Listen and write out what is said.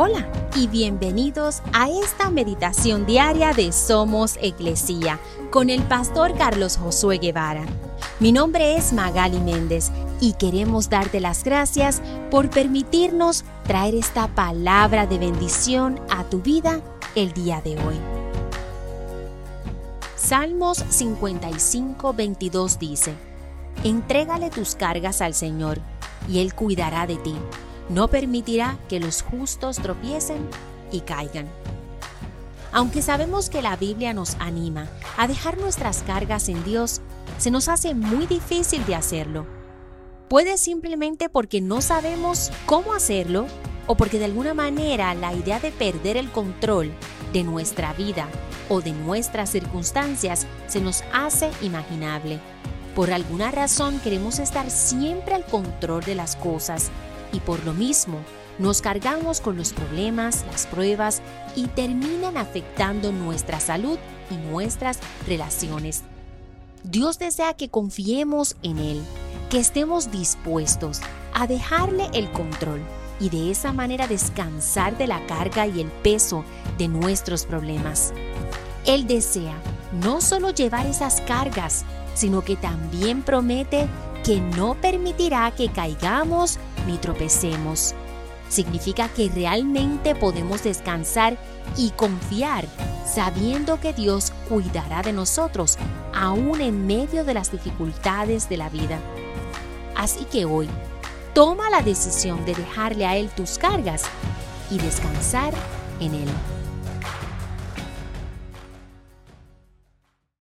Hola y bienvenidos a esta meditación diaria de Somos Iglesia con el Pastor Carlos Josué Guevara. Mi nombre es Magali Méndez y queremos darte las gracias por permitirnos traer esta palabra de bendición a tu vida el día de hoy. Salmos 55:22 dice: Entrégale tus cargas al Señor y Él cuidará de ti. No permitirá que los justos tropiecen y caigan. Aunque sabemos que la Biblia nos anima a dejar nuestras cargas en Dios, se nos hace muy difícil de hacerlo. Puede simplemente porque no sabemos cómo hacerlo o porque de alguna manera la idea de perder el control de nuestra vida o de nuestras circunstancias se nos hace imaginable. Por alguna razón queremos estar siempre al control de las cosas. Y por lo mismo, nos cargamos con los problemas, las pruebas y terminan afectando nuestra salud y nuestras relaciones. Dios desea que confiemos en Él, que estemos dispuestos a dejarle el control y de esa manera descansar de la carga y el peso de nuestros problemas. Él desea no solo llevar esas cargas, sino que también promete que no permitirá que caigamos ni tropecemos. Significa que realmente podemos descansar y confiar, sabiendo que Dios cuidará de nosotros, aún en medio de las dificultades de la vida. Así que hoy, toma la decisión de dejarle a Él tus cargas y descansar en Él.